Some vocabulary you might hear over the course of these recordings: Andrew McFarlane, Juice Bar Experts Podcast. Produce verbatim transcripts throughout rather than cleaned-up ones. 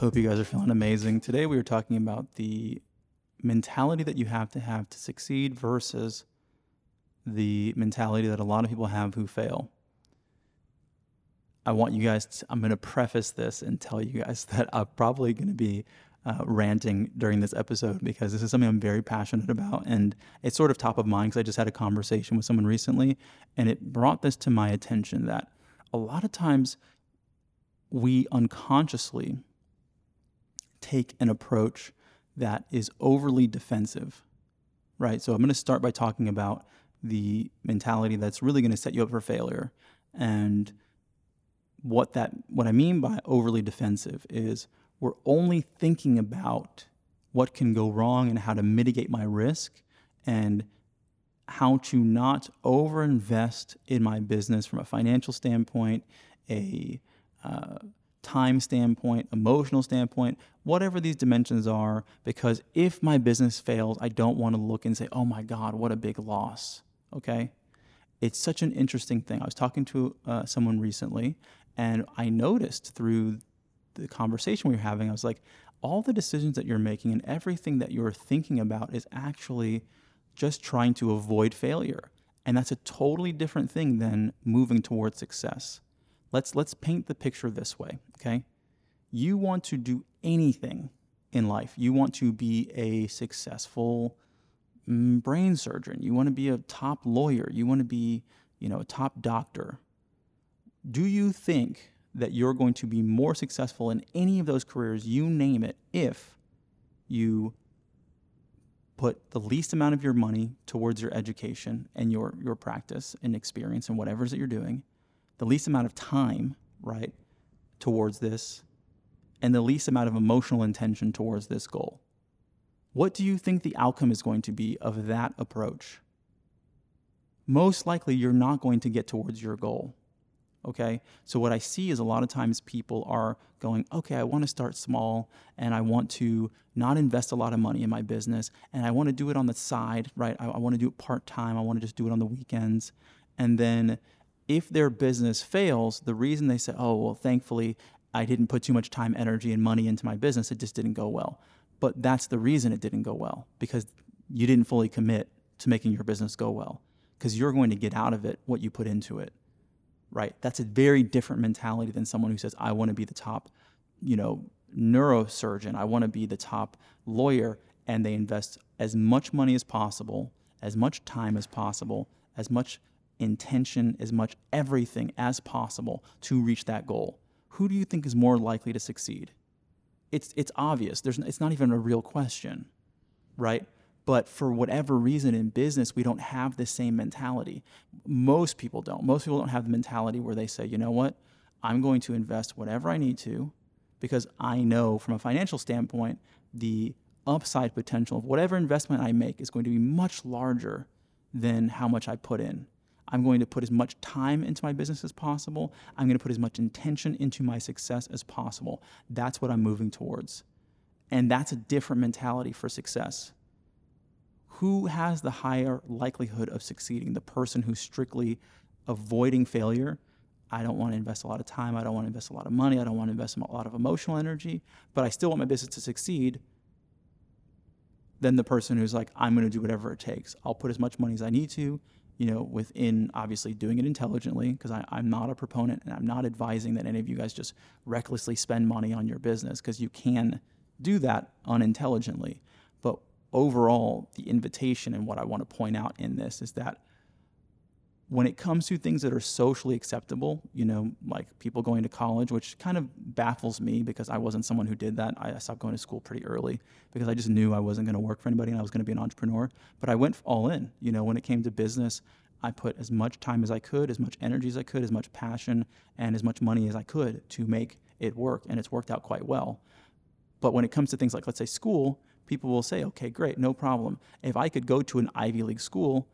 Hope you guys are feeling amazing. Today we are talking about the mentality that you have to have to succeed versus the mentality that a lot of people have who fail. I want you guys to, I'm going to preface this and tell you guys that I'm probably going to be Uh, ranting during this episode because this is something I'm very passionate about, and it's sort of top of mind because I just had a conversation with someone recently and it brought this to my attention that a lot of times we unconsciously take an approach that is overly defensive, right? So I'm going to start by talking about the mentality that's really going to set you up for failure. And what that what I mean by overly defensive is we're only thinking about what can go wrong and how to mitigate my risk and how to not overinvest in my business from a financial standpoint, a uh, time standpoint, emotional standpoint, whatever these dimensions are, because if my business fails, I don't want to look and say, oh my God, what a big loss, okay? It's such an interesting thing. I was talking to uh, someone recently, and I noticed through the conversation we were having, I was like, all the decisions that you're making and everything that you're thinking about is actually just trying to avoid failure. And that's a totally different thing than moving towards success. Let's let's paint the picture this way, okay? You want to do anything in life. You want to be a successful brain surgeon. You want to be a top lawyer. You want to be, you know, a top doctor. Do you think that you're going to be more successful in any of those careers, you name it, if you put the least amount of your money towards your education and your your practice and experience and whatever it is that you're doing, the least amount of time, right, towards this, and the least amount of emotional intention towards this goal? What do you think the outcome is going to be of that approach? Most likely, you're not going to get towards your goal. Okay, so what I see is a lot of times people are going, okay, I want to start small and I want to not invest a lot of money in my business and I want to do it on the side, right? I, I want to do it part-time. I want to just do it on the weekends. And then if their business fails, the reason they say, oh, well, thankfully I didn't put too much time, energy, and money into my business. It just didn't go well. But that's the reason it didn't go well, because you didn't fully commit to making your business go well, because you're going to get out of it what you put into it. Right? That's a very different mentality than someone who says, I want to be the top, you know, neurosurgeon. I want to be the top lawyer. And they invest as much money as possible, as much time as possible, as much intention, as much everything as possible to reach that goal. Who do you think is more likely to succeed? It's it's obvious. There's it's not even a real question, right? But for whatever reason in business, we don't have the same mentality. Most people don't. Most people don't have the mentality where they say, you know what, I'm going to invest whatever I need to because I know from a financial standpoint, the upside potential of whatever investment I make is going to be much larger than how much I put in. I'm going to put as much time into my business as possible. I'm going to put as much intention into my success as possible. That's what I'm moving towards. And that's a different mentality for success. Who has the higher likelihood of succeeding? The person who's strictly avoiding failure. I don't want to invest a lot of time. I don't want to invest a lot of money. I don't want to invest a lot of emotional energy, but I still want my business to succeed. Then the person who's like, I'm going to do whatever it takes. I'll put as much money as I need to, you know, within obviously doing it intelligently, because I'm not a proponent and I'm not advising that any of you guys just recklessly spend money on your business, because you can do that unintelligently. Overall, the invitation and what I want to point out in this is that when it comes to things that are socially acceptable, you know, like people going to college, which kind of baffles me because I wasn't someone who did that. I stopped going to school pretty early because I just knew I wasn't going to work for anybody and I was going to be an entrepreneur. But I went all in, you know, when it came to business, I put as much time as I could, as much energy as I could, as much passion, and as much money as I could to make it work, and it's worked out quite well. But when it comes to things like, let's say, school, people will say, okay, great, no problem. If I could go to an Ivy League school,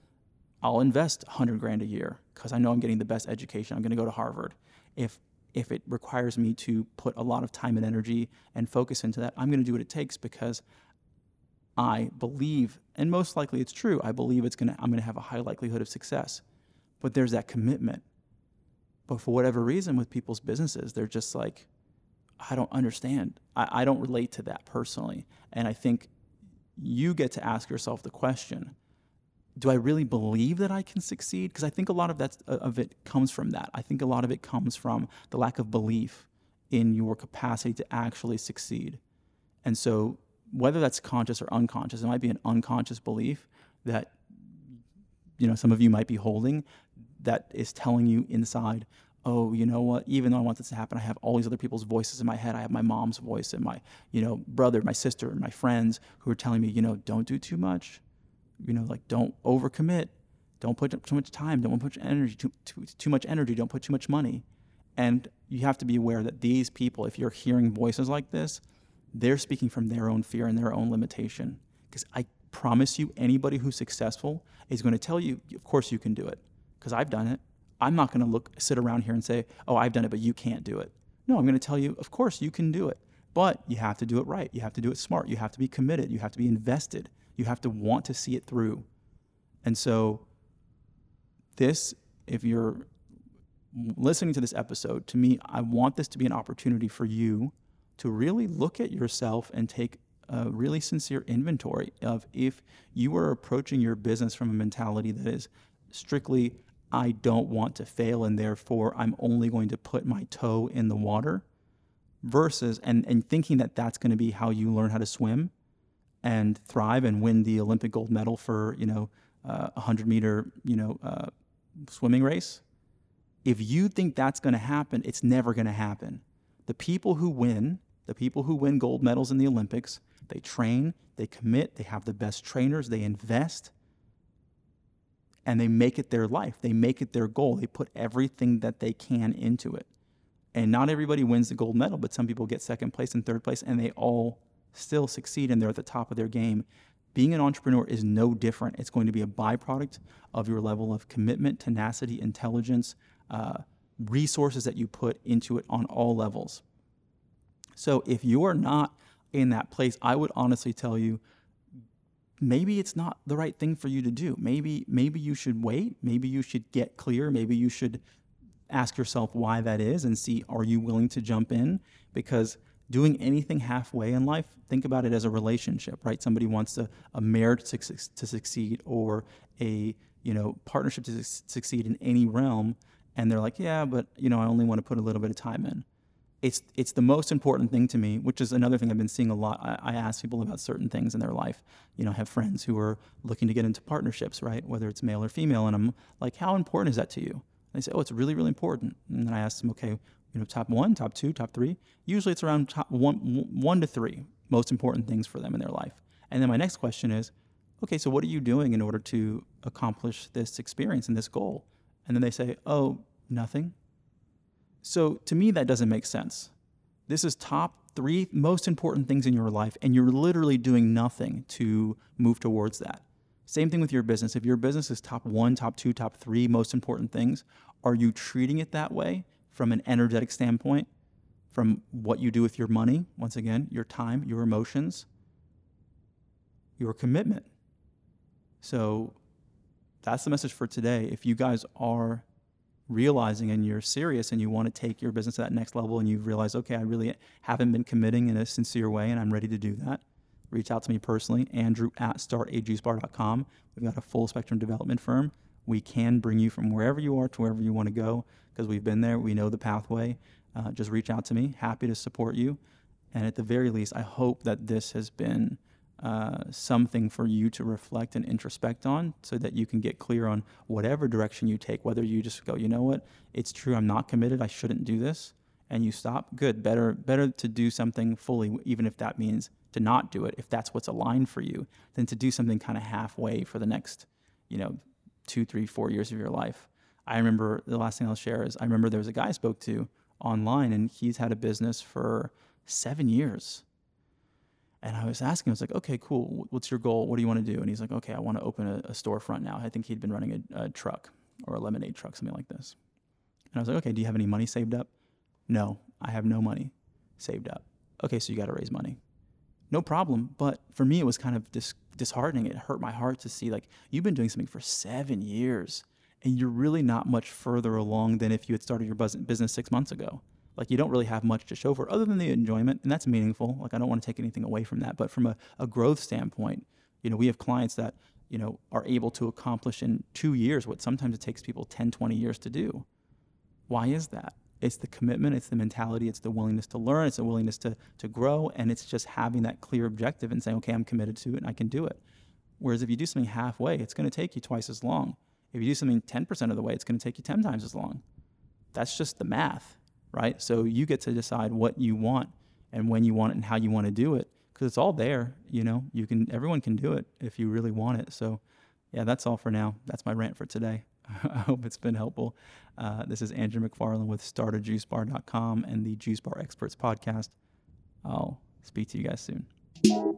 I'll invest one hundred grand a year because I know I'm getting the best education. I'm going to go to Harvard. If if it requires me to put a lot of time and energy and focus into that, I'm going to do what it takes because I believe, and most likely it's true, I believe it's going to, I'm going to have a high likelihood of success. But there's that commitment. But for whatever reason with people's businesses, they're just like, I don't understand. I, I don't relate to that personally. And I think you get to ask yourself the question, do I really believe that I can succeed? Because I think a lot of that of it comes from that. I think a lot of it comes from the lack of belief in your capacity to actually succeed. And so whether that's conscious or unconscious, it might be an unconscious belief that, you know, some of you might be holding that is telling you inside, oh, you know what, even though I want this to happen, I have all these other people's voices in my head. I have my mom's voice and my, you know, brother, my sister, and my friends who are telling me, you know, don't do too much. You know, like, don't overcommit. Don't put too much time. Don't put too much energy, too, too, too much energy. Don't put too much money. And you have to be aware that these people, if you're hearing voices like this, they're speaking from their own fear and their own limitation. Because I promise you, anybody who's successful is going to tell you, of course you can do it, because I've done it. I'm not going to look, sit around here and say, oh, I've done it, but you can't do it. No, I'm going to tell you, of course you can do it, but you have to do it right. You have to do it smart. You have to be committed. You have to be invested. You have to want to see it through. And so this, if you're listening to this episode, to me, I want this to be an opportunity for you to really look at yourself and take a really sincere inventory of if you are approaching your business from a mentality that is strictly, I don't want to fail, and therefore I'm only going to put my toe in the water, versus, and, and thinking that that's going to be how you learn how to swim and thrive and win the Olympic gold medal for, you know, uh, a hundred meter, you know, uh, swimming race. If you think that's going to happen, it's never going to happen. The people who win, the people who win gold medals in the Olympics, they train, they commit, they have the best trainers, they invest, and they make it their life. They make it their goal. They put everything that they can into it. And not everybody wins the gold medal, but some people get second place and third place, and they all still succeed and they're at the top of their game. Being an entrepreneur is no different. It's going to be a byproduct of your level of commitment, tenacity, intelligence, uh, resources that you put into it on all levels. So if you are not in that place, I would honestly tell you, maybe it's not the right thing for you to do. Maybe, maybe you should wait. Maybe you should get clear. Maybe you should ask yourself why that is and see, are you willing to jump in? Because doing anything halfway in life, think about it as a relationship, right? Somebody wants a, a marriage to, to succeed, or a, you know, partnership to su- succeed in any realm, and they're like, yeah, but, you know, I only want to put a little bit of time in. It's it's the most important thing to me, which is another thing I've been seeing a lot. I, I ask people about certain things in their life. You know, I have friends who are looking to get into partnerships, right? Whether it's male or female, and I'm like, how important is that to you? And they say, oh, it's really, really important. And then I ask them, okay, you know, top one, top two, top three. Usually it's around top one, one to three most important things for them in their life. And then my next question is, okay, so what are you doing in order to accomplish this experience and this goal? And then they say, oh, nothing. So to me, that doesn't make sense. This is top three most important things in your life, and you're literally doing nothing to move towards that. Same thing with your business. If your business is top one, top two, top three most important things, are you treating it that way? From an energetic standpoint, from what you do with your money, once again, your time, your emotions, your commitment. So that's the message for today. If you guys are realizing and you're serious and you want to take your business to that next level and you've realized, okay, I really haven't been committing in a sincere way and I'm ready to do that, reach out to me personally, Andrew at start a juice bar dot com. We've got a full spectrum development firm. We can bring you from wherever you are to wherever you want to go because we've been there. We know the pathway. Uh, just reach out to me. Happy to support you. And at the very least, I hope that this has been uh, something for you to reflect and introspect on so that you can get clear on whatever direction you take, whether you just go, you know what, it's true, I'm not committed, I shouldn't do this, and you stop. Good. Better, better to do something fully, even if that means to not do it, if that's what's aligned for you, than to do something kind of halfway for the next, you know, two, three, four years of your life. I remember the last thing I'll share is I remember there was a guy I spoke to online, and he's had a business for seven years. And I was asking him, I was like, okay, cool. What's your goal? What do you want to do? And he's like, okay, I want to open a, a storefront now. I think he'd been running a, a truck or a lemonade truck, something like this. And I was like, okay, do you have any money saved up? No, I have no money saved up. Okay, so you got to raise money. No problem. But for me, it was kind of dis- disheartening. It hurt my heart to see, like, you've been doing something for seven years and you're really not much further along than if you had started your buzz- business six months ago. Like, you don't really have much to show for other than the enjoyment. And that's meaningful. Like, I don't want to take anything away from that. But from a, a growth standpoint, you know, we have clients that, you know, are able to accomplish in two years what sometimes it takes people ten, twenty years to do. Why is that? It's the commitment, it's the mentality, it's the willingness to learn, it's the willingness to to grow, and it's just having that clear objective and saying, okay, I'm committed to it and I can do it. Whereas if you do something halfway, it's going to take you twice as long. If you do something ten percent of the way, it's going to take you ten times as long. That's just the math, right? So you get to decide what you want and when you want it and how you want to do it, because it's all there, you know. You can, everyone can do it if you really want it. So yeah, that's all for now. That's my rant for today. I hope it's been helpful. Uh, this is Andrew McFarlane with start a juice bar dot com and the Juice Bar Experts Podcast. I'll speak to you guys soon.